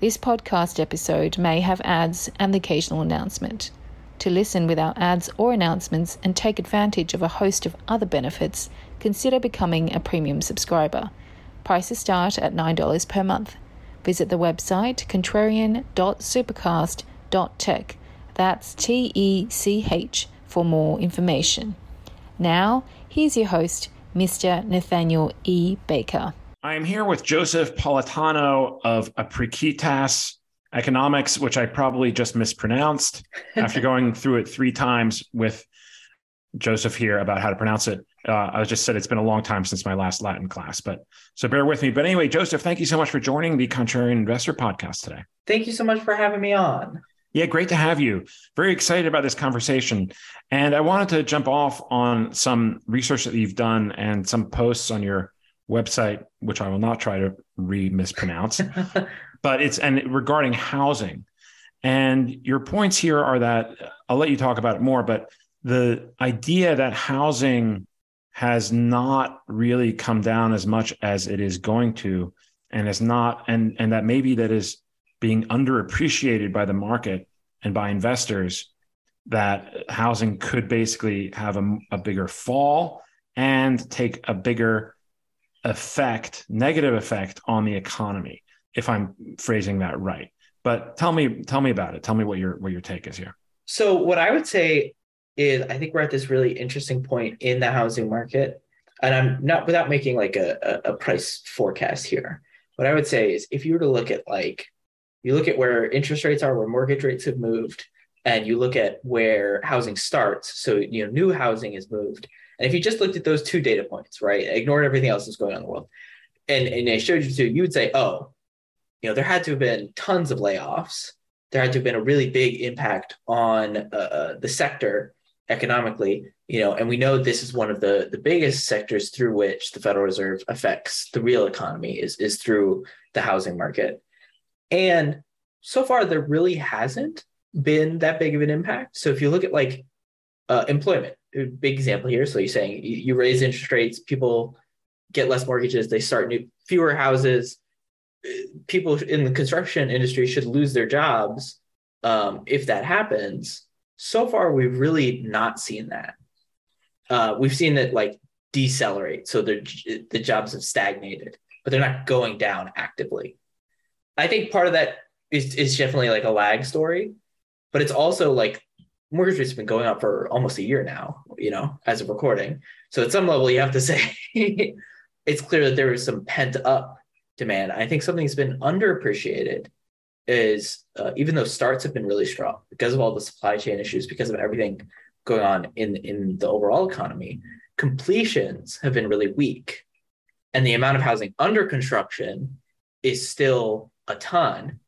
This podcast episode may have ads and the occasional announcement. To listen without ads or announcements and take advantage of a host of other benefits, consider becoming a premium subscriber. Prices start at $9 per month. Visit the website contrarian.supercast.tech. That's TECH for more information. Now, here's your host, Mr. Nathaniel E. Baker. I am here with Joseph Politano of Apricitas Economics, which I probably just mispronounced after going through it three times with Joseph here about how to pronounce it. I just said it's been a long time since my last Latin class, so bear with me. But anyway, Joseph, thank you so much for joining the Contrarian Investor Podcast today. Thank you so much for having me on. Yeah, great to have you. Very excited about this conversation. And I wanted to jump off on some research that you've done and some posts on your website, which I will not try to mispronounce, but regarding housing. And your points here are that, I'll let you talk about it more, but the idea that housing has not really come down as much as it is going to, and is not, and that maybe that is being underappreciated by the market and by investors, that housing could basically have a bigger fall and take a bigger negative effect on the economy, if I'm phrasing that right. But tell me about it. Tell me what your take is here. So what I would say is, I think we're at this really interesting point in the housing market, and I'm not, without making like a price forecast here. What I would say is, if you were to look at where interest rates are, where mortgage rates have moved, and you look at where housing starts, so new housing is moved. And if you just looked at those two data points, right, ignored everything else that's going on in the world, and I showed you two, you would say, there had to have been tons of layoffs. There had to have been a really big impact on the sector economically, and we know this is one of the biggest sectors through which the Federal Reserve affects the real economy is through the housing market. And so far, there really hasn't been that big of an impact. So if you look at employment, big example here. So you're saying you raise interest rates, people get less mortgages, they start fewer houses. People in the construction industry should lose their jobs if that happens. So far, we've really not seen that. We've seen it decelerate. So the jobs have stagnated, but they're not going down actively. I think part of that is definitely a lag story, but it's also mortgage rates have been going up for almost a year now, as of recording. So at some level, you have to say it's clear that there is some pent up demand. I think something that's been underappreciated is even though starts have been really strong because of all the supply chain issues, because of everything going on in the overall economy, completions have been really weak. And the amount of housing under construction is still a ton.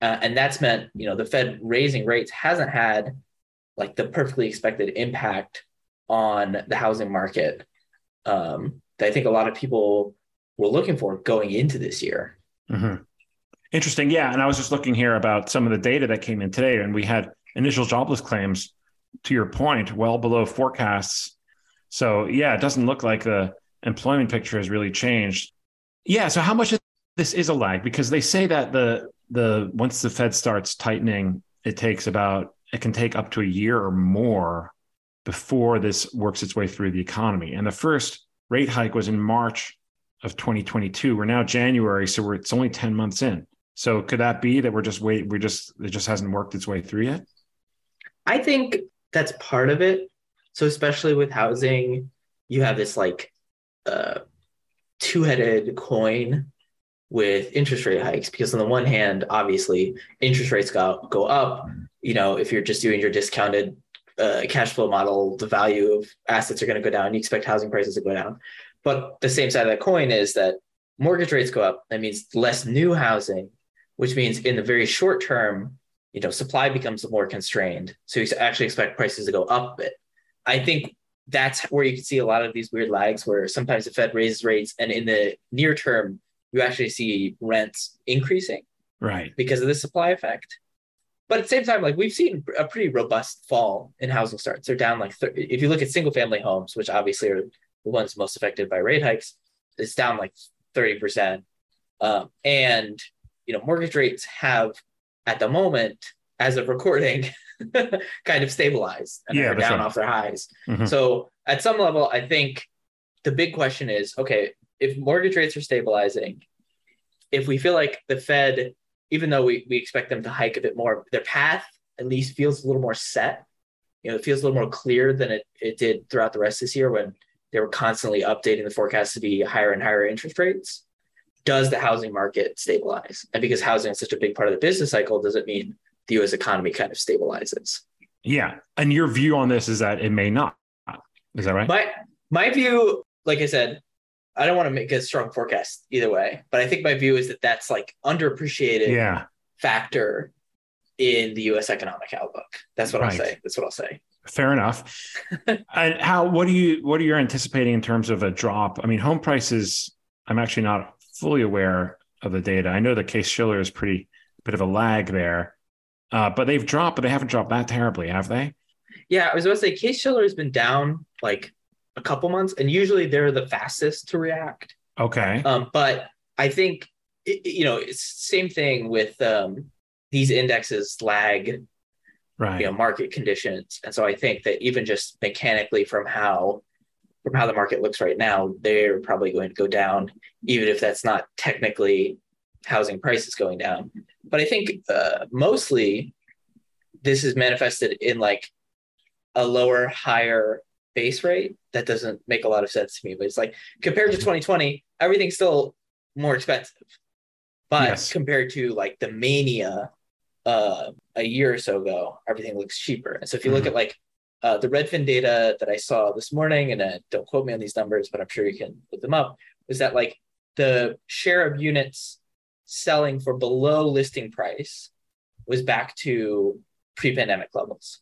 And that's meant, the Fed raising rates hasn't had the perfectly expected impact on the housing market that I think a lot of people were looking for going into this year. Mm-hmm. Interesting. Yeah. And I was just looking here about some of the data that came in today, and we had initial jobless claims, to your point, well below forecasts. So yeah, it doesn't look like the employment picture has really changed. Yeah. So how much of this is a lag? Because they say that the once the Fed starts tightening, it can take up to a year or more before this works its way through the economy. And the first rate hike was in March of 2022. We're now January, so it's only 10 months in. So could that be that it just hasn't worked its way through yet? I think that's part of it. So especially with housing, you have this two-headed coin with interest rate hikes, because on the one hand, obviously interest rates go up. If you're just doing your discounted cash flow model, the value of assets are going to go down. You expect housing prices to go down. But the same side of that coin is that mortgage rates go up. That means less new housing, which means in the very short term, you know, supply becomes more constrained. So you actually expect prices to go up a bit. I think that's where you can see a lot of these weird lags where sometimes the Fed raises rates and in the near term, you actually see rents increasing, right, because of the supply effect. But at the same time, like we've seen a pretty robust fall in housing starts. They're down like 30. If you look at single family homes, which obviously are the ones most affected by rate hikes, it's down like 30%. And, you know, mortgage rates have at the moment, as of recording, kind of stabilized and are down off their highs. Mm-hmm. So at some level, I think the big question is, okay, if mortgage rates are stabilizing, if we feel like the Fed, even though we expect them to hike a bit more, their path at least feels a little more set. You know, it feels a little more clear than it did throughout the rest of this year when they were constantly updating the forecast to be higher and higher interest rates. Does the housing market stabilize? And because housing is such a big part of the business cycle, does it mean the U.S. economy kind of stabilizes? Yeah. And your view on this is that it may not. Is that right? My view, like I said, I don't want to make a strong forecast either way, but I think my view is that that's like underappreciated factor in the U.S. economic outlook. That's what I'll say. That's what I'll say. Fair enough. And what are you anticipating in terms of a drop? I mean, home prices, I'm actually not fully aware of the data. I know the Case-Shiller is pretty bit of a lag there, but they've dropped, but they haven't dropped that terribly, have they? Yeah, I was about to say Case-Shiller has been down like a couple months, and usually they're the fastest to react. Okay. But I think, you know, it's the same thing with these indexes lag, right, you know, market conditions. And so I think that even just mechanically from how the market looks right now, they're probably going to go down, even if that's not technically housing prices going down. But I think mostly this is manifested in like a lower, higher base rate. That doesn't make a lot of sense to me, but it's like compared to 2020, everything's still more expensive. But compared to like the mania a year or so ago, everything looks cheaper. And so if you look at like the Redfin data that I saw this morning, and don't quote me on these numbers, but I'm sure you can look them up, was that like the share of units selling for below listing price was back to pre-pandemic levels.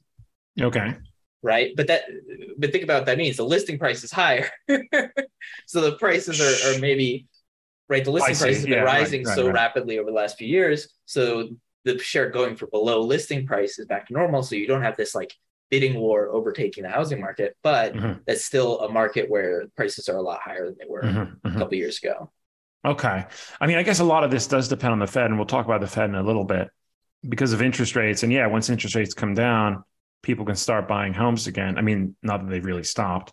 Okay. Right. But think about what that means. The listing price is higher. So the prices are maybe, right, the listing price has been rising so rapidly over the last few years. So the share going for below listing price is back to normal. So you don't have this like bidding war overtaking the housing market, but that's still a market where prices are a lot higher than they were a couple of years ago. Okay. I mean, I guess a lot of this does depend on the Fed, and we'll talk about the Fed in a little bit because of interest rates. And yeah, once interest rates come down, people can start buying homes again. I mean, not that they've really stopped,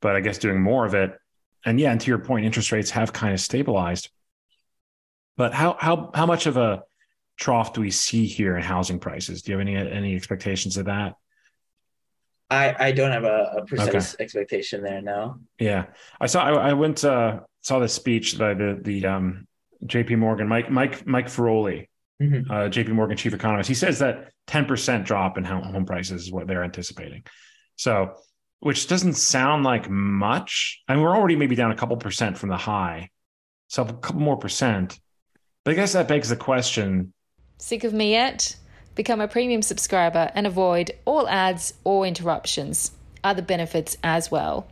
but I guess doing more of it. And yeah, and to your point, interest rates have kind of stabilized. But how much of a trough do we see here in housing prices? Do you have any expectations of that? I don't have a precise expectation there now. Yeah, I went saw this speech by the JP Morgan Mike Feroli, JP Morgan chief economist. He says that 10% drop in home prices is what they're anticipating. So, which doesn't sound like much. I mean, we're already maybe down a couple percent from the high, so a couple more percent. But I guess that begs the question: sick of me yet? Become a premium subscriber and avoid all ads or interruptions. Other benefits as well.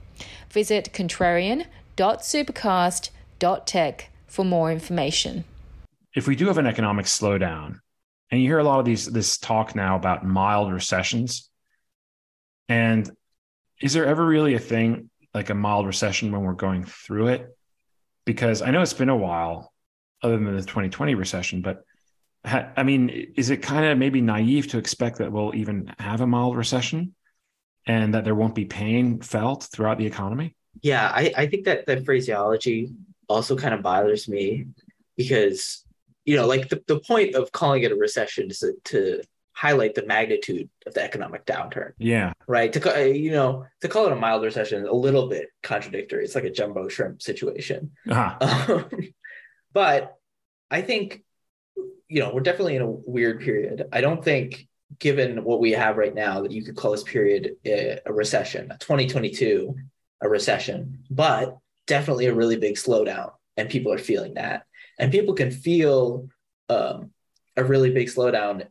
Visit contrarian.supercast.tech for more information. If we do have an economic slowdown, and you hear a lot of this talk now about mild recessions, and is there ever really a thing like a mild recession when we're going through it? Because I know it's been a while, other than the 2020 recession, but I mean, is it kind of maybe naive to expect that we'll even have a mild recession and that there won't be pain felt throughout the economy? Yeah, I think that the phraseology also kind of bothers me because, you know, like the point of calling it a recession is to highlight the magnitude of the economic downturn. Yeah. Right. To call it a mild recession is a little bit contradictory. It's like a jumbo shrimp situation. Uh-huh. But I think, you know, we're definitely in a weird period. I don't think, given what we have right now, that you could call this period a recession, a 2022, a recession, but definitely a really big slowdown. And people are feeling that. And people can feel a really big slowdown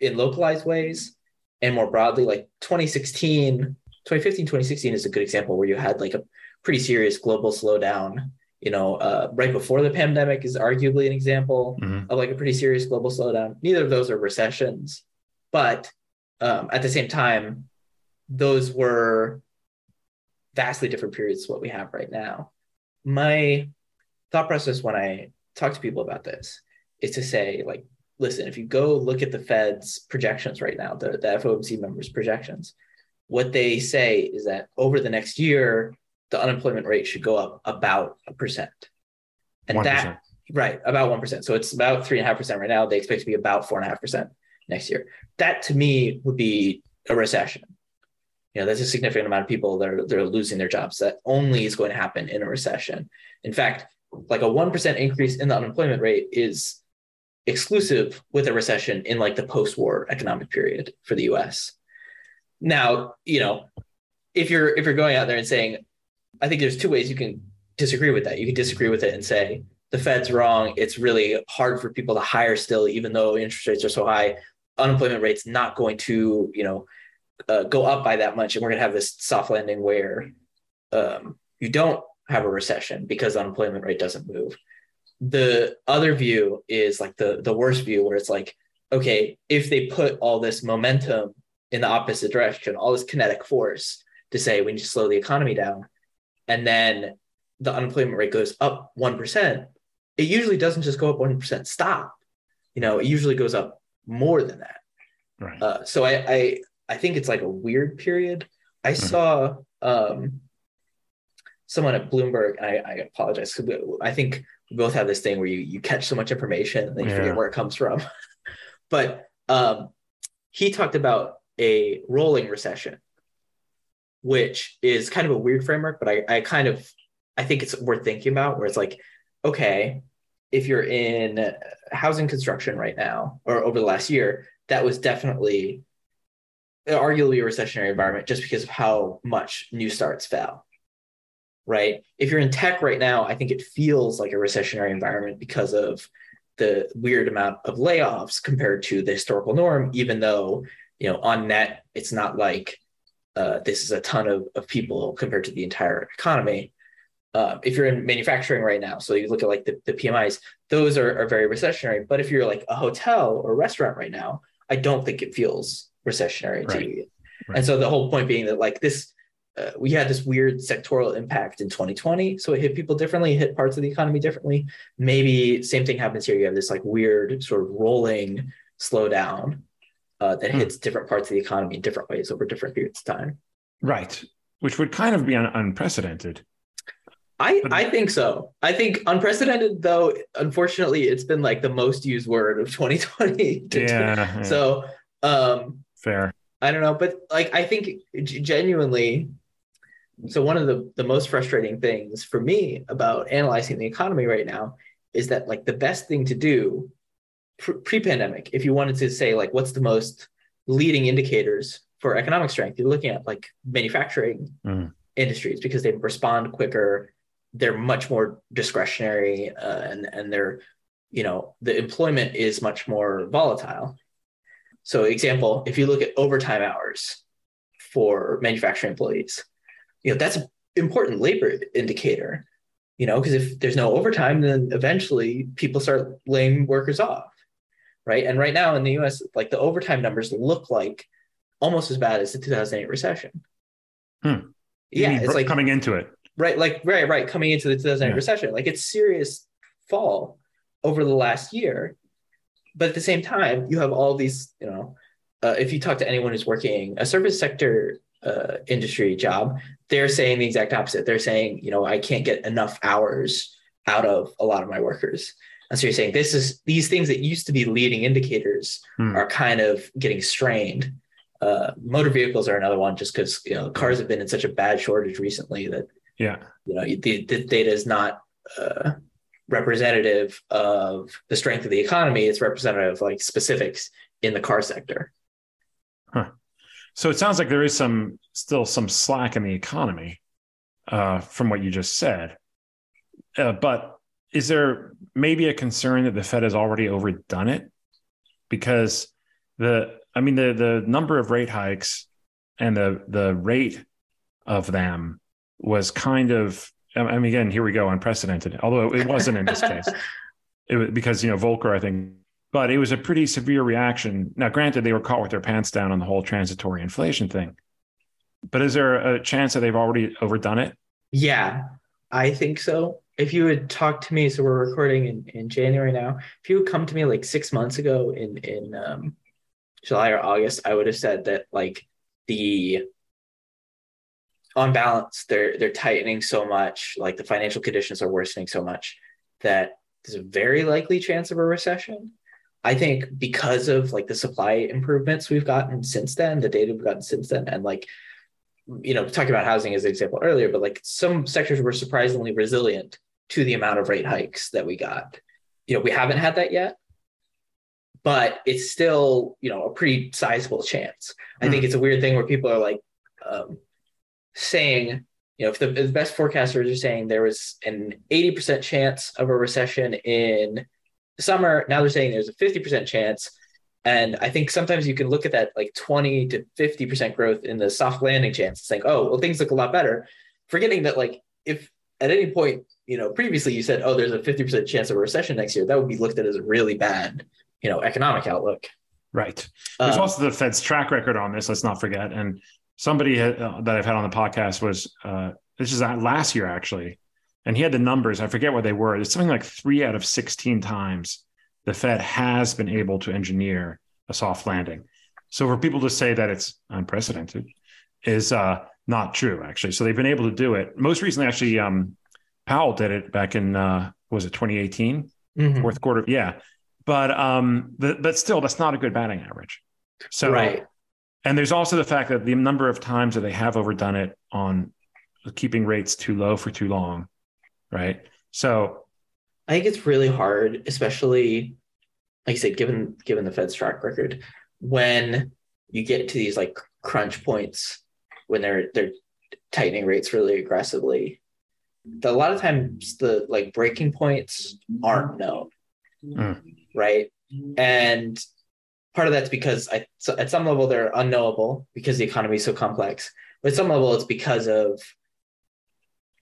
in localized ways and more broadly. Like 2015, 2016 is a good example where you had like a pretty serious global slowdown. You know, right before the pandemic is arguably an example of like a pretty serious global slowdown. Neither of those are recessions, but at the same time, those were vastly different periods to what we have right now. My thought process when I talk to people about this is to say, like, listen, if you go look at the Fed's projections right now, the FOMC members' projections, what they say is that over the next year, the unemployment rate should go up about 1%. And 1%. That, right, about 1%. So it's about 3.5% right now. They expect to be about 4.5% next year. That to me would be a recession. You know, that's a significant amount of people that are losing their jobs. That only is going to happen in a recession. In fact, like a 1% increase in the unemployment rate is exclusive with a recession in like the post-war economic period for the US. Now, you know, if you're going out there and saying, I think there's two ways you can disagree with that. You can disagree with it and say, the Fed's wrong. It's really hard for people to hire still, even though interest rates are so high. Unemployment rate's not going to, you know, go up by that much. And we're going to have this soft landing where you don't have a recession because the unemployment rate doesn't move. The other view is like the worst view where it's like, okay, if they put all this momentum in the opposite direction, all this kinetic force to say, we need to slow the economy down, and then the unemployment rate goes up 1%, it usually doesn't just go up 1%, stop. You know, it usually goes up more than that. Right. So I think it's like a weird period. I saw someone at Bloomberg, and I apologize, because I think we both have this thing where you catch so much information and then you forget where it comes from. But he talked about a rolling recession, which is kind of a weird framework, but I think it's worth thinking about, where it's like, okay, if you're in housing construction right now, or over the last year, that was definitely arguably a recessionary environment just because of how much new starts fell, right? If you're in tech right now, I think it feels like a recessionary environment because of the weird amount of layoffs compared to the historical norm, even though, you know, on net, it's not like this is a ton of people compared to the entire economy. If you're in manufacturing right now, so you look at like the PMIs, those are very recessionary. But if you're like a hotel or restaurant right now, I don't think it feels recessionary to you. Right. And so the whole point being that like this, we had this weird sectoral impact in 2020. So it hit people differently, it hit parts of the economy differently. Maybe same thing happens here. You have this like weird sort of rolling slowdown that hits different parts of the economy in different ways over different periods of time. Right. Which would kind of be unprecedented. I think so. I think unprecedented, though, unfortunately, it's been like the most used word of 2020. Yeah. So fair. I don't know. But like, I think genuinely, so one of the most frustrating things for me about analyzing the economy right now is that like the best thing to do pre-pandemic, if you wanted to say like what's the most leading indicators for economic strength, you're looking at like manufacturing industries because they respond quicker, they're much more discretionary, and they're, you know, the employment is much more volatile. So example, if you look at overtime hours for manufacturing employees, you know, that's an important labor indicator, you know, because if there's no overtime, then eventually people start laying workers off. Right. And right now in the US, like the overtime numbers look like almost as bad as the 2008 recession. Yeah. It's like coming into it. Right. Like, right. Coming into the 2008 recession, like it's serious fall over the last year. But at the same time, you have all these, you know, if you talk to anyone who's working a service sector industry job, they're saying the exact opposite. They're saying, you know, I can't get enough hours out of a lot of my workers. And so you're saying these things that used to be leading indicators are kind of getting strained. Motor vehicles are another one, just because, you know, cars have been in such a bad shortage recently that, you know, the data is not representative of the strength of the economy. It's representative of like specifics in the car sector. Huh. So it sounds like there is still some slack in the economy from what you just said, but is there maybe a concern that the Fed has already overdone it because the number of rate hikes and the rate of them was kind of, I mean, again, here we go, unprecedented, although it wasn't in this case. It was because, Volcker, I think, but it was a pretty severe reaction. Now, granted, they were caught with their pants down on the whole transitory inflation thing, but is there a chance that they've already overdone it? Yeah, I think so. If you had talked to me, so we're recording in January now, if you had come to me like 6 months ago in July or August, I would have said that on balance, they're tightening so much, like the financial conditions are worsening so much that there's a very likely chance of a recession. I think because of the supply improvements we've gotten since then, the data we've gotten since then, and talking about housing as an example earlier, but some sectors were surprisingly resilient to the amount of rate hikes that we got. We haven't had that yet, but it's still, a pretty sizable chance. I think it's a weird thing where people are saying, if the best forecasters are saying there was an 80% chance of a recession in the summer, now they're saying there's a 50% chance. And I think sometimes you can look at that 20 to 50% growth in the soft landing chance and think, oh, well, things look a lot better. Forgetting that if at any point, previously you said, oh, there's a 50% chance of a recession next year, that would be looked at as a really bad, economic outlook. Right. There's also the Fed's track record on this. Let's not forget. And somebody that I've had on the podcast was, this is last year actually. And he had the numbers. I forget what they were. It's something like 3 out of 16 times the Fed has been able to engineer a soft landing. So for people to say that it's unprecedented is not true, actually. So they've been able to do it. Most recently, actually, Powell did it back in, 2018? Mm-hmm. Fourth quarter? Yeah. But still, that's not a good batting average. So, right. And there's also the fact that the number of times that they have overdone it on keeping rates too low for too long, right? So I think it's really hard, especially, like I said, given the Fed's track record, when you get to these crunch points when they're tightening rates really aggressively. A lot of times the breaking points aren't known, right? And part of that's because so at some level they're unknowable because the economy is so complex. But at some level it's because of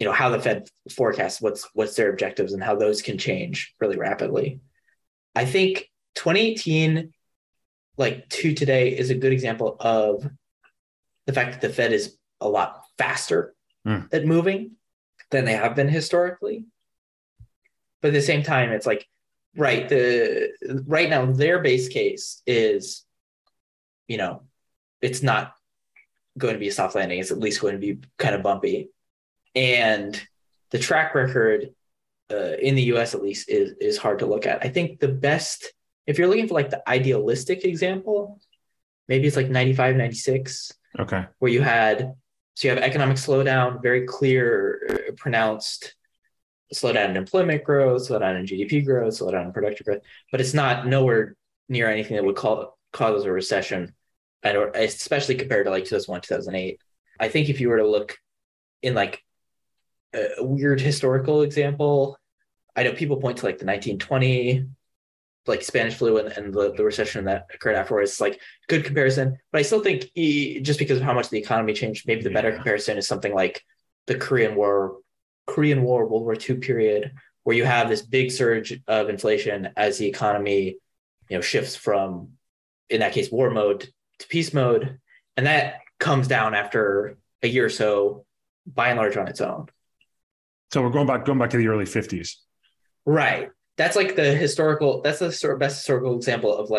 how the Fed forecasts what's their objectives and how those can change really rapidly. I think 2018, to today, is a good example of the fact that the Fed is a lot faster at moving than they have been historically. But at the same time, it's right now their base case is, it's not going to be a soft landing. It's at least going to be kind of bumpy. And the track record in the U.S. at least is hard to look at. I think the best, if you're looking for the idealistic example, maybe it's 95, 96. Okay. Where you have economic slowdown, very clear, pronounced slowdown in employment growth, slowdown in GDP growth, slowdown in productive growth, but it's not nowhere near anything that would cause a recession, and especially compared to 2001, 2008. I think if you were to look in a weird historical example, I know people point to the 1920 Spanish flu and the recession that occurred afterwards. It's good comparison, but I still think just because of how much the economy changed, maybe the better comparison is something like the Korean War, World War II period, where you have this big surge of inflation as the economy, shifts from, in that case, war mode to peace mode. And that comes down after a year or so, by and large on its own. So we're going back to the early 50s. Right. That's that's the best historical example of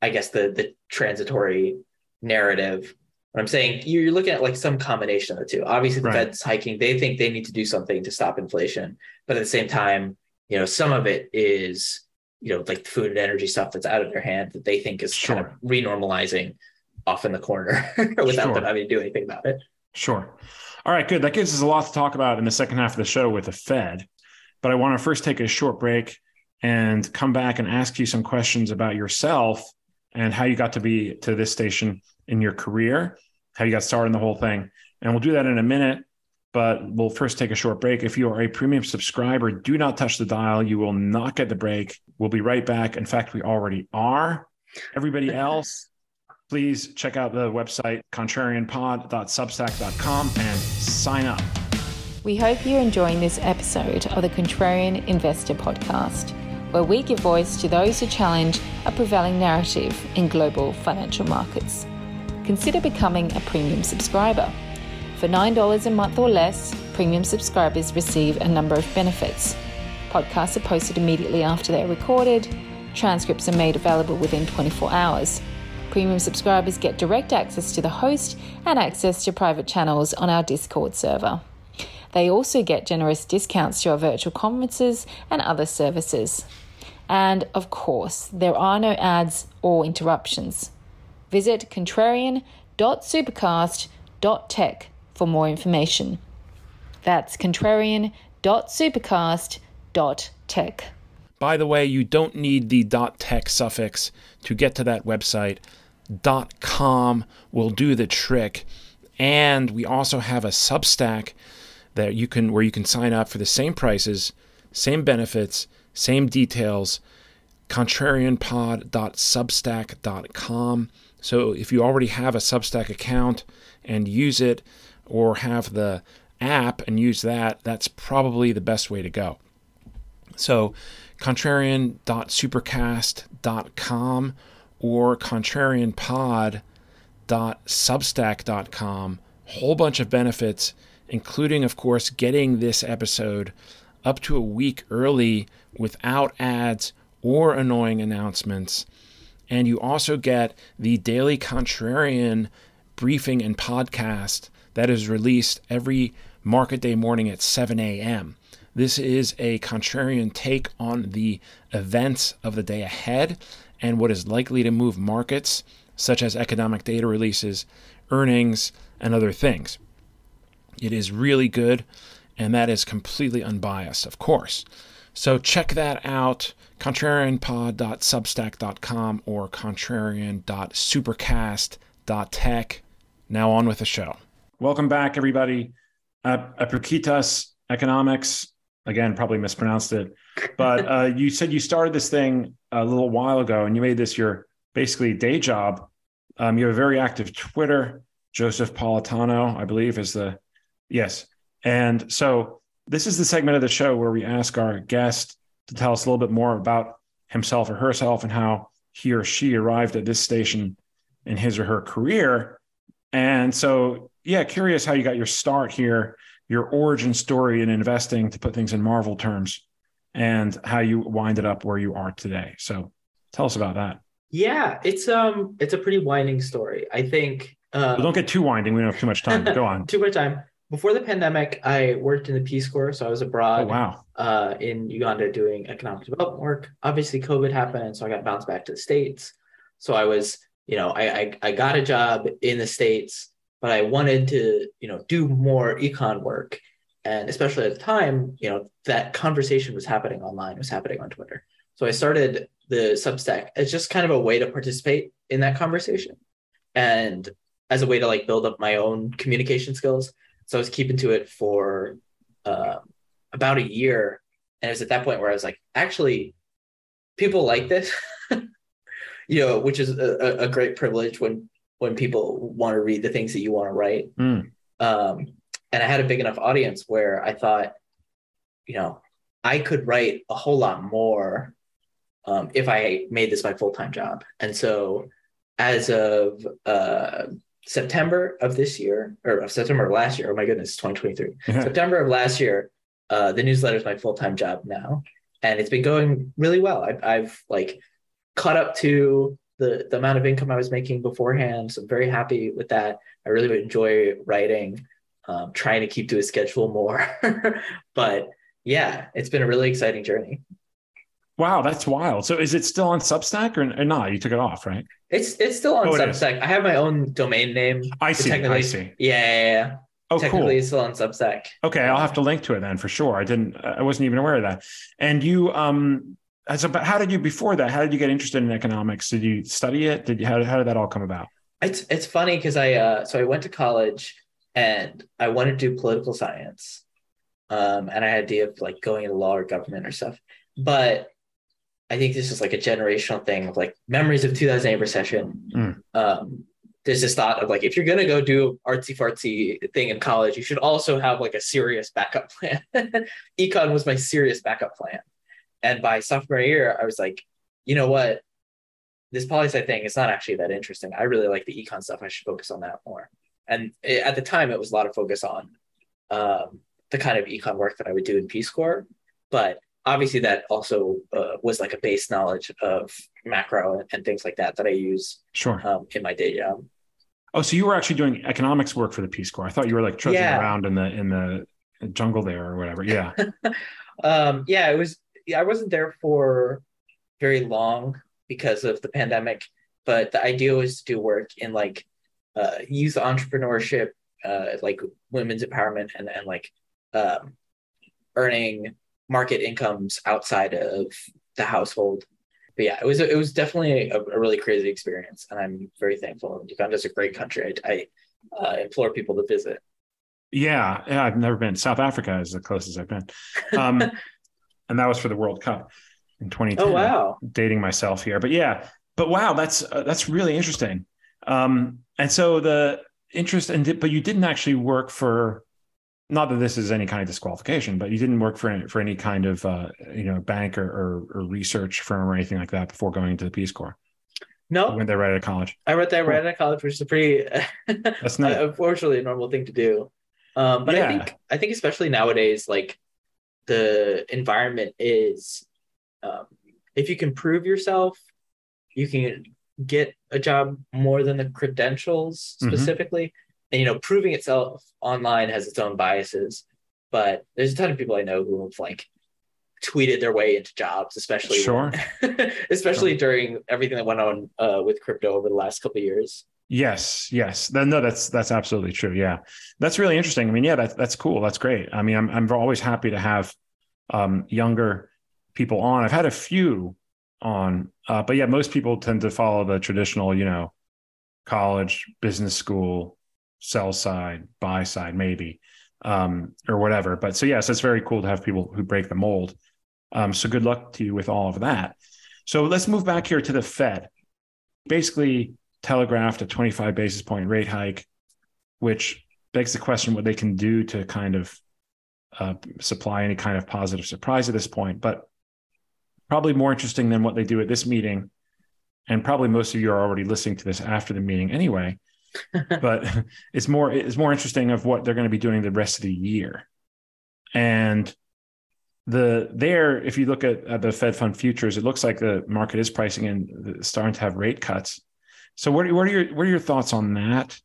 I guess the transitory narrative. What I'm saying, you're looking at some combination of the two. Obviously, the Fed's hiking. They think they need to do something to stop inflation. But at the same time, some of it is, the food and energy stuff that's out of their hand that they think is kind of renormalizing off in the corner without them having to do anything about it. Sure. All right, good. That gives us a lot to talk about in the second half of the show with the Fed. But I want to first take a short break and come back and ask you some questions about yourself and how you got to be to this station in your career, how you got started in the whole thing. And we'll do that in a minute, but we'll first take a short break. If you are a premium subscriber, do not touch the dial. You will not get the break. We'll be right back. In fact, we already are. Everybody else, please check out the website contrarianpod.substack.com and sign up. We hope you're enjoying this episode of the Contrarian Investor Podcast, where we give voice to those who challenge a prevailing narrative in global financial markets. Consider becoming a premium subscriber. For $9 a month or less, premium subscribers receive a number of benefits. Podcasts are posted immediately after they're recorded. Transcripts are made available within 24 hours. Premium subscribers get direct access to the host and access to private channels on our Discord server. They also get generous discounts to our virtual conferences and other services. And of course, there are no ads or interruptions. Visit contrarian.supercast.tech for more information. That's contrarian.supercast.tech. By the way, you don't need the .tech suffix to get to that website. .com will do the trick. And we also have a Substack that you can, where you can sign up for the same prices, same benefits, same details, contrarianpod.substack.com. So if you already have a Substack account and use it, or have the app and use that, that's probably the best way to go. So contrarian.supercast.com or contrarianpod.substack.com. Whole bunch of benefits, including, of course, getting this episode up to a week early without ads or annoying announcements. And you also get the Daily Contrarian briefing and podcast that is released every market day morning at 7 a.m. This is a contrarian take on the events of the day ahead and what is likely to move markets, such as economic data releases, earnings, and other things. It is really good, and that is completely unbiased, of course. So check that out, contrarianpod.substack.com or contrarian.supercast.tech. Now on with the show. Welcome back, everybody. Apricitas Economics, again, probably mispronounced it, but you said you started this thing a little while ago and you made this your basically day job. You have a very active Twitter. Joseph Politano, I believe, is the... Yes. And so this is the segment of the show where we ask our guest to tell us a little bit more about himself or herself and how he or she arrived at this station in his or her career. And so, yeah, curious how you got your start here, your origin story in investing, to put things in Marvel terms, and how you winded up where you are today. So tell us about that. Yeah, it's a pretty winding story. I think... well, don't get too winding. We don't have too much time. Go on. Too much time. Before the pandemic, I worked in the Peace Corps. So I was abroad in Uganda doing economic development work. Obviously, COVID happened, so I got bounced back to the States. So I was, I got a job in the States, but I wanted to, do more econ work. And especially at the time, that conversation was happening online, was happening on Twitter. So I started the Substack as just kind of a way to participate in that conversation and as a way to build up my own communication skills. So I was keeping to it for about a year. And it was at that point where I was like, actually, people like this, which is a great privilege when people want to read the things that you want to write. Mm. And I had a big enough audience where I thought, I could write a whole lot more if I made this my full-time job. And so as of September of last year. Oh my goodness, 2023. Yeah. September of last year, the newsletter is my full-time job now. And it's been going really well. I've caught up to the amount of income I was making beforehand. So I'm very happy with that. I really enjoy writing, trying to keep to a schedule more. But yeah, it's been a really exciting journey. Wow, that's wild. So is it still on Substack or not? You took it off, right? It's still on Substack. I have my own domain name. I see. Yeah. Oh, technically, cool. It's still on Substack. Okay, I'll have to link to it then for sure. I wasn't even aware of that. And you, how did you get interested in economics? Did you study it? How did that all come about? It's funny because I went to college and I wanted to do political science. And I had the idea of going into law or government or stuff. But I think this is like a generational thing of like memories of 2008 recession. There's this thought of like, if you're going to go do artsy fartsy thing in college, you should also have like a serious backup plan. Econ was my serious backup plan. And by sophomore year, I was like, you know what? This poli-sci thing is not actually that interesting. I really like the econ stuff. I should focus on that more. And it, at the time, it was a lot of focus on the kind of econ work that I would do in Peace Corps. But obviously that also was like a base knowledge of macro and things like that that I use in my day job. Oh, so you were actually doing economics work for the Peace Corps. I thought you were like trudging around in the jungle there or whatever. Yeah. It was. I wasn't there for very long because of the pandemic, but the idea was to do work in like youth entrepreneurship, like women's empowerment, and like earning market incomes outside of the household. But yeah, it was definitely a really crazy experience, and I'm very thankful. Uganda is a great country. I implore people to visit. Yeah, I've never been. South Africa is the closest I've been. And that was for the World Cup in 2010. Oh, wow. Dating myself here, but wow, that's really interesting. And so the interest but you didn't actually work for, not that this is any kind of disqualification, but you didn't work for any kind of bank or research firm or anything like that before going into the Peace Corps. No, I went there right out of college. I went there right out of college, which is a pretty that's not unfortunately a normal thing to do. But yeah. I think especially nowadays, like, the environment is, if you can prove yourself, you can get a job more than the credentials specifically. And, proving itself online has its own biases, but there's a ton of people I know who have like tweeted their way into jobs, especially during everything that went on with crypto over the last couple of years. Yes. No, that's absolutely true. Yeah. That's really interesting. I mean, yeah, that's cool. That's great. I mean, I'm always happy to have younger people on. I've had a few on, but yeah, most people tend to follow the traditional, college, business school, sell side, buy side, maybe, or whatever. But so yes, it's very cool to have people who break the mold. So good luck to you with all of that. So let's move back here to the Fed. Basically, telegraphed a 25 basis point rate hike, which begs the question what they can do to kind of supply any kind of positive surprise at this point. But probably more interesting than what they do at this meeting, and probably most of you are already listening to this after the meeting anyway, but it's more interesting of what they're going to be doing the rest of the year. And if you look at the Fed Fund futures, it looks like the market is pricing in starting to have rate cuts. So what are your thoughts on that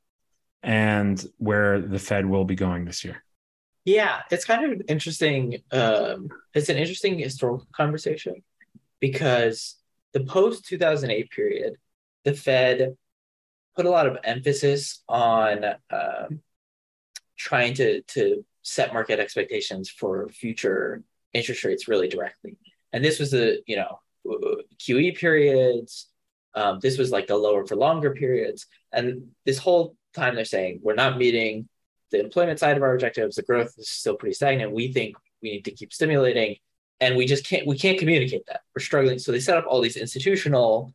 and where the Fed will be going this year? Yeah, it's kind of interesting. It's an interesting historical conversation because the post-2008 period, the Fed put a lot of emphasis on trying to set market expectations for future interest rates really directly. And this was the, QE periods. This was like the lower for longer periods. And this whole time they're saying, we're not meeting the employment side of our objectives. The growth is still pretty stagnant. We think we need to keep stimulating. And we can't communicate that. We're struggling. So they set up all these institutional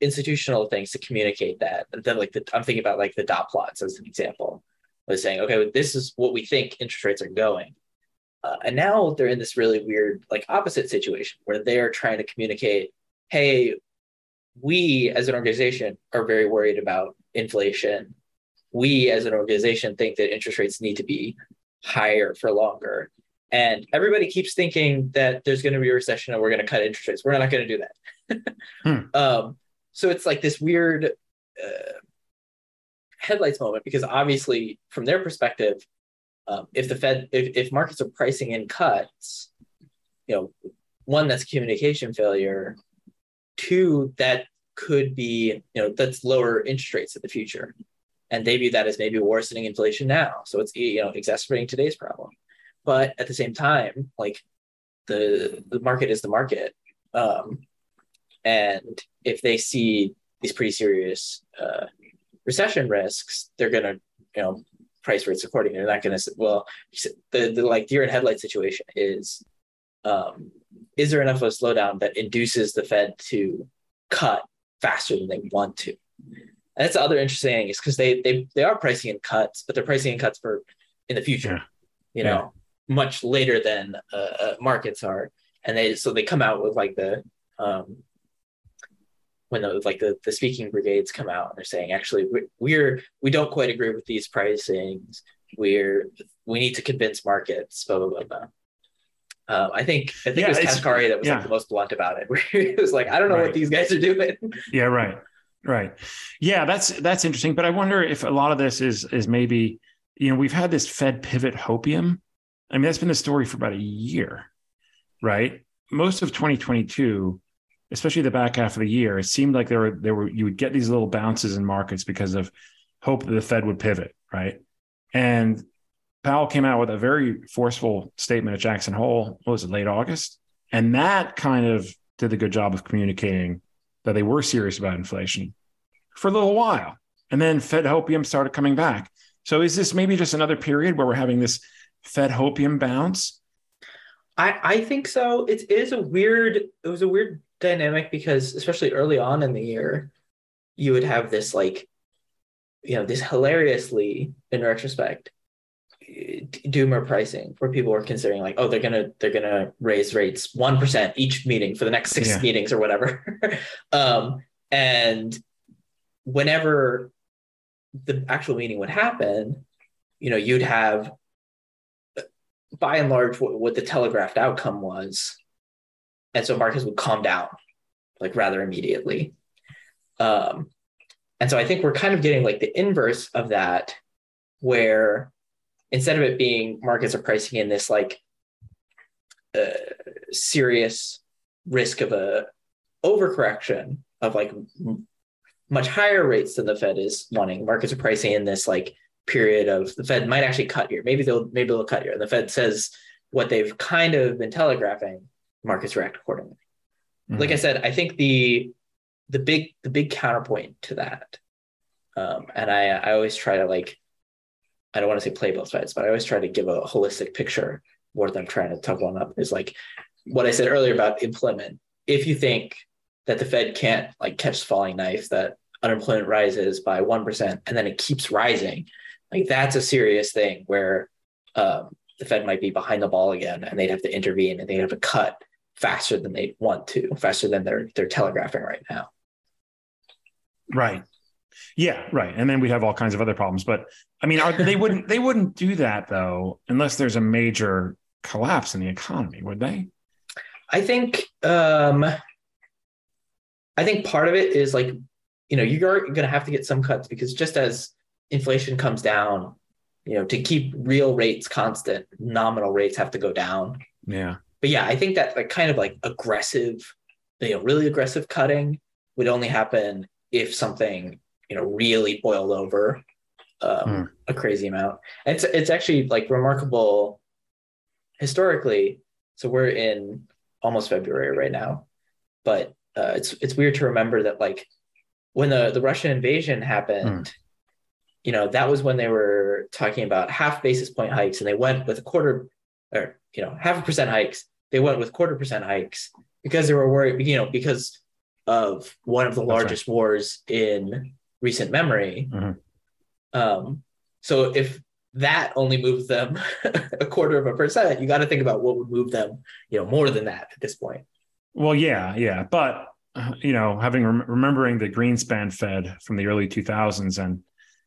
things to communicate that. And then I'm thinking about like the dot plots as an example. They're saying, okay, well, this is what we think interest rates are going. And now they're in this really weird, like opposite situation where they're trying to communicate, hey, we as an organization are very worried about inflation. We as an organization think that interest rates need to be higher for longer. And everybody keeps thinking that there's going to be a recession and we're going to cut interest rates. We're not going to do that. So it's like this weird headlights moment because obviously from their perspective, if the Fed, if markets are pricing in cuts, one, that's communication failure. Two, that could be, that's lower interest rates in the future. And they view that as maybe worsening inflation now. So it's, exacerbating today's problem. But at the same time, like the market is the market. And if they see these pretty serious recession risks, they're going to, price rates accordingly. They're not going to, the deer in headlights situation is is there enough of a slowdown that induces the Fed to cut faster than they want to? And that's the other interesting thing is because they are pricing in cuts, but they're pricing in cuts for in the future, you know, much later than markets are. And so they come out with like the speaking brigades come out and they're saying, actually, we don't quite agree with these pricings. We need to convince markets, blah, blah, blah, blah. I think it was Kaskari that was like the most blunt about it. It was like, I don't know what these guys are doing. Yeah, right. Right. Yeah, that's interesting. But I wonder if a lot of this is maybe, you know, we've had this Fed pivot hopium. I mean, that's been the story for about a year, right? Most of 2022, especially the back half of the year, it seemed like there were you would get these little bounces in markets because of hope that the Fed would pivot, right? And Powell came out with a very forceful statement at Jackson Hole, what was it, late August? And that kind of did a good job of communicating that they were serious about inflation for a little while. And then Fed hopium started coming back. So is this maybe just another period where we're having this Fed hopium bounce? I think so. It was a weird dynamic because especially early on in the year, you would have this like, you know, this hilariously, in retrospect, doomer pricing where people were considering like, oh, they're gonna raise rates 1% each meeting for the next six meetings or whatever. And whenever the actual meeting would happen, you know, you'd have by and large what the telegraphed outcome was, and so markets would calm down like rather immediately. And so I think we're kind of getting like the inverse of that, where instead of it being markets are pricing in this like serious risk of a overcorrection of like much higher rates than the Fed is wanting, markets are pricing in this like period of the Fed might actually cut here. Maybe they'll cut here. And the Fed says what they've kind of been telegraphing, markets react accordingly. Mm-hmm. Like I said, I think the big counterpoint to that, and I always try to like, I don't want to say play both sides, but I always try to give a holistic picture more than I'm trying to tug one up, is like what I said earlier about employment. If you think that the Fed can't like catch the falling knife, that unemployment rises by 1% and then it keeps rising, like that's a serious thing where the Fed might be behind the ball again and they'd have to intervene and they'd have to cut faster than they want to, faster than they're telegraphing right now. Right. Yeah. Right. And then we'd have all kinds of other problems, but I mean, they wouldn't do that though, unless there's a major collapse in the economy, would they? I think part of it is like, you know, you're going to have to get some cuts because just as inflation comes down, you know, to keep real rates constant, nominal rates have to go down. Yeah. But yeah, I think that like kind of like aggressive, you know, really aggressive cutting would only happen if something, you know, really boiled over a crazy amount. And it's actually like remarkable historically. So we're in almost February right now, but it's weird to remember that like when the Russian invasion happened, you know, that was when they were talking about 0.5 basis point hikes and they went with 0.25% hikes. They went with 0.25% hikes because they were worried, you know, because of one of the largest wars in recent memory. Mm-hmm. So if that only moved them 0.25%, you got to think about what would move them, you know, more than that at this point. Well, yeah. But, you know, remembering the Greenspan Fed from the early 2000s and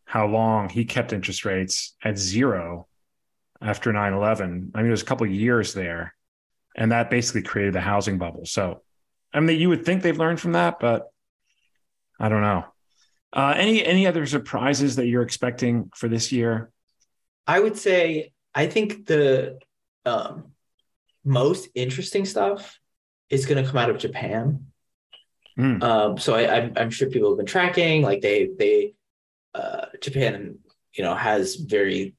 how long he kept interest rates at zero after 9/11, I mean, it was a couple of years there, and that basically created the housing bubble. So, I mean, you would think they've learned from that, but I don't know. Any other surprises that you're expecting for this year? I would say I think the most interesting stuff is going to come out of Japan. So I'm sure people have been tracking, like they Japan, you know, has very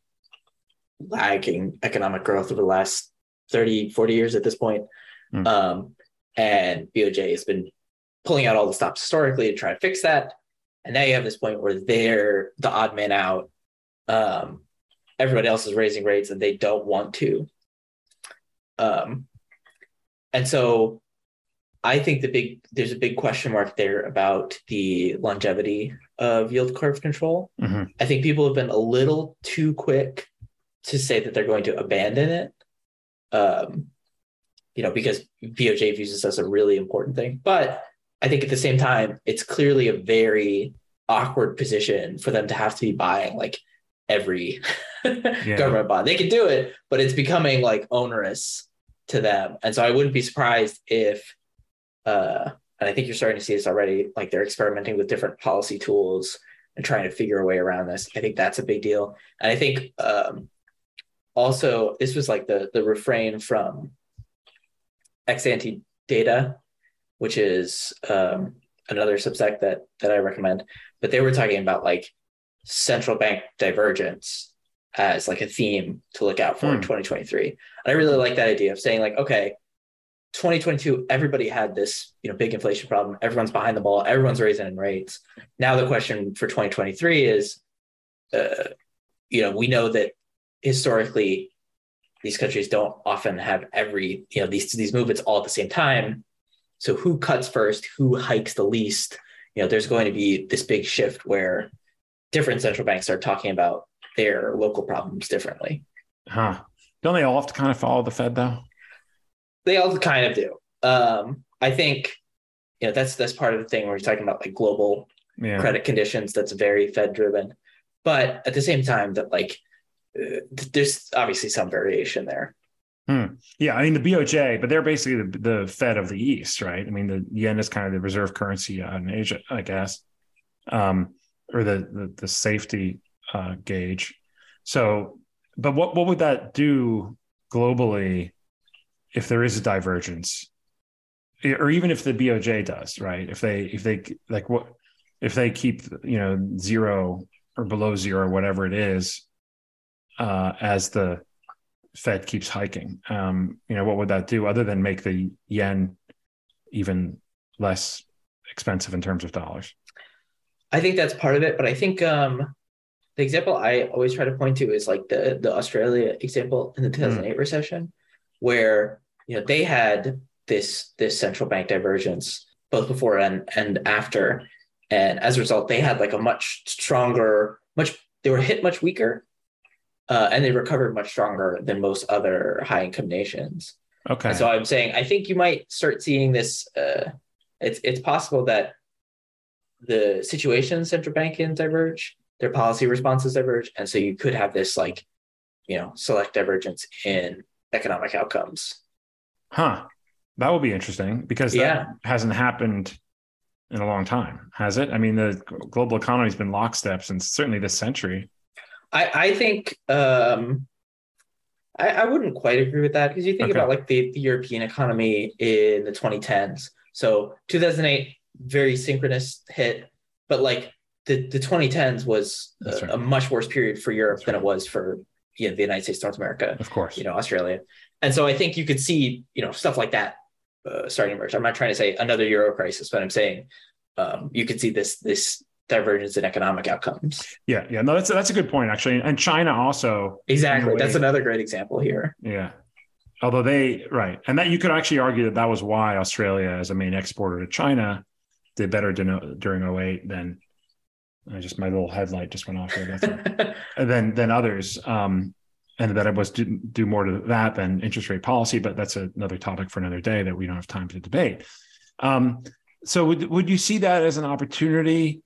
lagging economic growth over the last 30, 40 years at this point. And BOJ has been pulling out all the stops historically to try to fix that. And now you have this point where they're the odd man out. Everybody else is raising rates and they don't want to. And so I think there's a big question mark there about the longevity of yield curve control. Mm-hmm. I think people have been a little too quick to say that they're going to abandon it, because BOJ views this as a really important thing. But I think at the same time, it's clearly a very awkward position for them to have to be buying like every government bond. They can do it, but it's becoming like onerous to them. And so I wouldn't be surprised if and I think you're starting to see this already, like they're experimenting with different policy tools and trying to figure a way around this. I think that's a big deal. And I think also this was like the refrain from ex-ante data, which is another subsect that I recommend, but they were talking about like central bank divergence as like a theme to look out for in 2023. And I really like that idea of saying like, okay, 2022, everybody had this, big inflation problem. Everyone's behind the ball. Everyone's raising in rates. Now the question for 2023 is, we know that historically these countries don't often have every, these movements all at the same time. So who cuts first, who hikes the least? There's going to be this big shift where different central banks are talking about their local problems differently. Huh? Don't they all have to kind of follow the Fed though? They all kind of do. I think, that's part of the thing where you're talking about like global credit conditions. That's very Fed driven, but at the same time that like, there's obviously some variation there. Yeah. I mean, the BOJ, but they're basically the Fed of the East, right? I mean, the yen is kind of the reserve currency in Asia, I guess, or the safety gauge. So, but what would that do globally if there is a divergence, or even if the BOJ does, right? If they keep, zero or below zero, whatever it is, as the Fed keeps hiking, what would that do other than make the yen even less expensive in terms of dollars? I think that's part of it, but I think the example I always try to point to is like the Australia example in the 2008 recession, where they had this central bank divergence both before and after, and as a result they had like a much stronger, they were hit much weaker, and they recovered much stronger than most other high income nations. Okay, and so I'm saying I think you might start seeing this. It's possible that the situation central bank can diverge, their policy responses diverge, and so you could have this like select divergence in economic outcomes. Huh. That would be interesting because that hasn't happened in a long time, has it? I mean, the global economy has been lockstep since certainly this century. I think I wouldn't quite agree with that because you think about like the European economy in the 2010s. So 2008, very synchronous hit, but like the 2010s was a much worse period for Europe than it was for the United States, North America, of course, Australia. And so I think you could see, stuff like that starting to emerge. I'm not trying to say another Euro crisis, but I'm saying you could see this divergence in economic outcomes. Yeah. Yeah. No, that's a good point actually. And China also. Exactly. That's another great example here. Yeah. Although and that you could actually argue that was why Australia as a main exporter to China did better during 2008 than my little headlight just went off there. That's right. Than others, and that it was do more to that than interest rate policy. But that's another topic for another day that we don't have time to debate. So would you see that as an opportunity,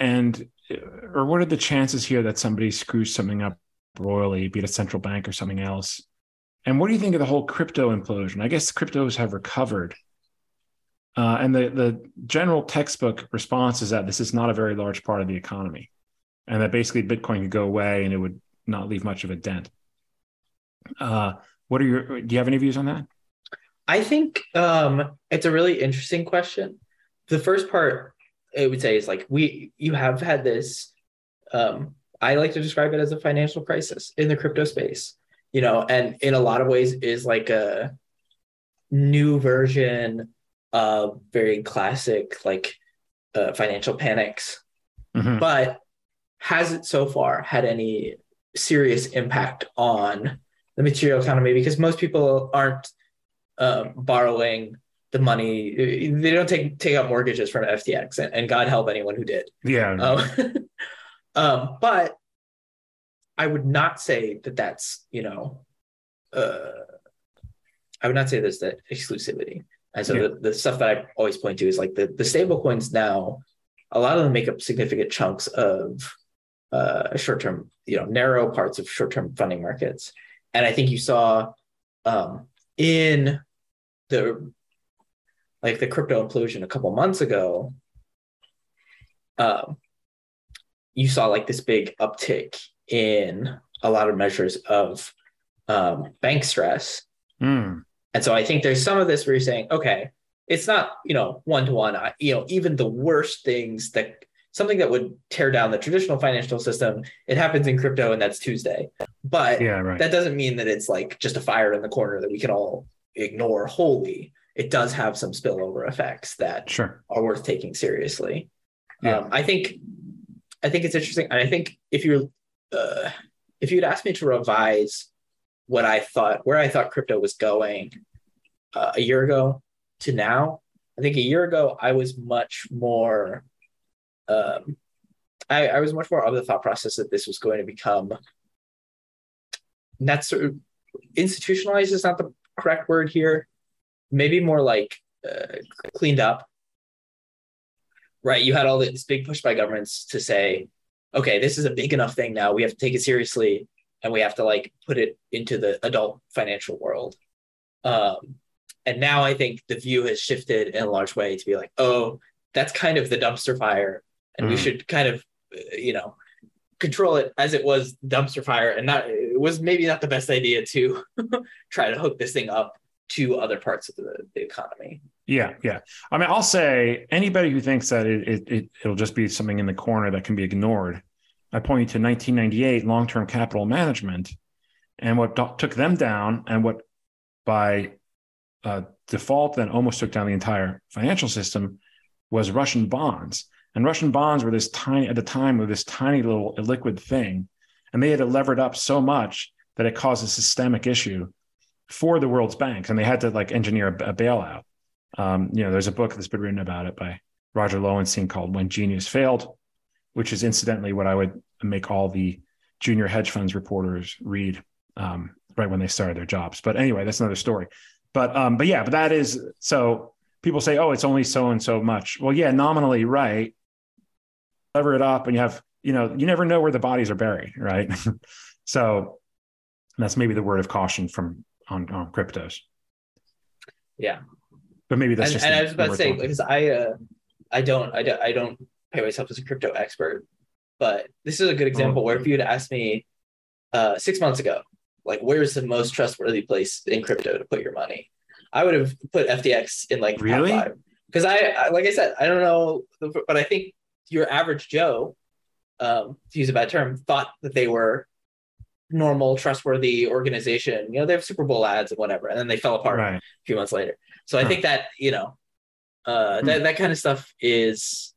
or what are the chances here that somebody screws something up royally, be it a central bank or something else? And what do you think of the whole crypto implosion? I guess cryptos have recovered. And the general textbook response is that this is not a very large part of the economy and that basically Bitcoin could go away and it would not leave much of a dent. Do you have any views on that? I think it's a really interesting question. The first part I would say is like, you have had this, I like to describe it as a financial crisis in the crypto space, and in a lot of ways is like a new version very classic financial panics, but has it so far had any serious impact on the material economy? Because most people aren't borrowing the money. They don't take out mortgages from FTX, and God help anyone who did. Yeah. But I would not say that that's, I would not say there's that exclusivity. And so the stuff that I always point to is like the stable coins now, a lot of them make up significant chunks of short-term, narrow parts of short-term funding markets. And I think you saw in the crypto implosion a couple months ago, you saw this big uptick in a lot of measures of bank stress. Mm. And so I think there's some of this where you're saying, okay, it's not, one-to-one, even the worst things something that would tear down the traditional financial system, it happens in crypto, and that's Tuesday. But that doesn't mean that it's just a fire in the corner that we can all ignore wholly. It does have some spillover effects that are worth taking seriously. Yeah. I think it's interesting. And I think if you'd asked me to revise where I thought crypto was going a year ago to now, I think a year ago I was much more I was much more of the thought process that this was going to become not sort of institutionalized is not the correct word here, maybe more cleaned up. Right, you had all this big push by governments to say, okay, this is a big enough thing now, we have to take it seriously, and we have to put it into the adult financial world. And now I think the view has shifted in a large way to be oh, that's kind of the dumpster fire, and we should kind of, control it as it was dumpster fire, and it was maybe not the best idea to try to hook this thing up to other parts of the economy. Yeah, yeah. I mean, I'll say anybody who thinks that it'll just be something in the corner that can be ignored, I point you to 1998 Long-Term Capital Management, and what took them down, and what by default then almost took down the entire financial system, was Russian bonds. And Russian bonds were this tiny little illiquid thing. And they had to lever it up so much that it caused a systemic issue for the world's banks. And they had to engineer a bailout. There's a book that's been written about it by Roger Lowenstein called When Genius Failed, which is incidentally what I would make all the junior hedge funds reporters read right when they started their jobs. But anyway, that's another story. But that is so. People say, oh, it's only so and so much. Well, yeah, nominally, right. Lever it up, and you have, you never know where the bodies are buried, right? So that's maybe the word of caution from on cryptos. Yeah, but maybe that's just. And I was about to say because I don't pay myself as a crypto expert, but this is a good example where if you had asked me 6 months ago, where's the most trustworthy place in crypto to put your money? I would have put FTX in really? Top five. Because I like I said, I don't know, but I think your average Joe, to use a bad term, thought that they were normal, trustworthy organization. They have Super Bowl ads and whatever, and then they fell apart a few months later. So I think that, that kind of stuff is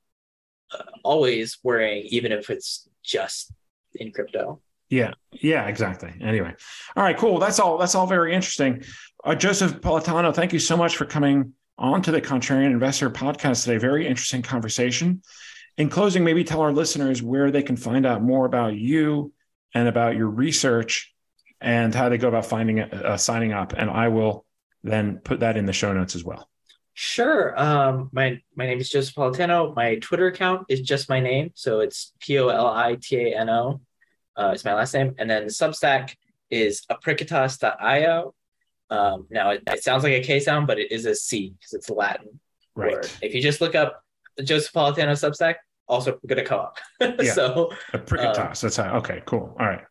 always worrying, even if it's just in crypto. Yeah. Yeah, exactly. Anyway. All right, cool. That's all very interesting. Joseph Politano, thank you so much for coming on to the Contrarian Investor podcast today. Very interesting conversation. In closing, maybe tell our listeners where they can find out more about you and about your research and how they go about signing up. And I will then put that in the show notes as well. Sure. My name is Joseph Politano. My Twitter account is just my name. So it's POLITANO. It's my last name. And then the Substack is Apricitas.io. Now, it sounds like a K sound, but it is a C because it's Latin. Right. Word. If you just look up Joseph Politano Substack, also going to come up. Yeah. So Apricitas. That's how. Okay, cool. All right.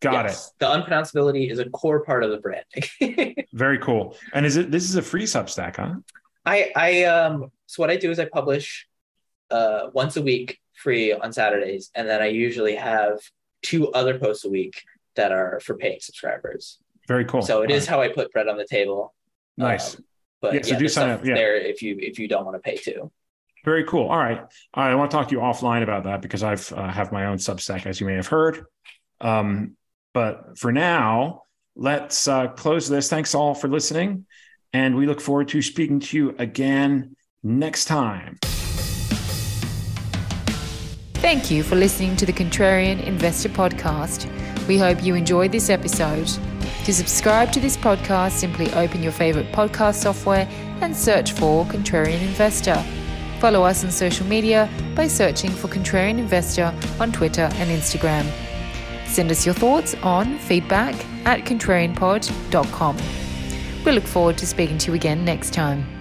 Got it. The unpronounceability is a core part of the brand. Very cool. And this is a free Substack, huh? So what I do is I publish once a week free on Saturdays. And then I usually have 2 other posts a week that are for paying subscribers. Very cool. So it is how I put bread on the table. Nice. So do sign up there if you don't want to pay too. Very cool. All right. I want to talk to you offline about that because I've have my own Substack, as you may have heard. But for now, let's close this. Thanks all for listening. and we look forward to speaking to you again next time. Thank you for listening to the Contrarian Investor Podcast. We hope you enjoyed this episode. To subscribe to this podcast, simply open your favorite podcast software and search for Contrarian Investor. Follow us on social media by searching for Contrarian Investor on Twitter and Instagram. Send us your thoughts on feedback@contrarianpod.com. We look forward to speaking to you again next time.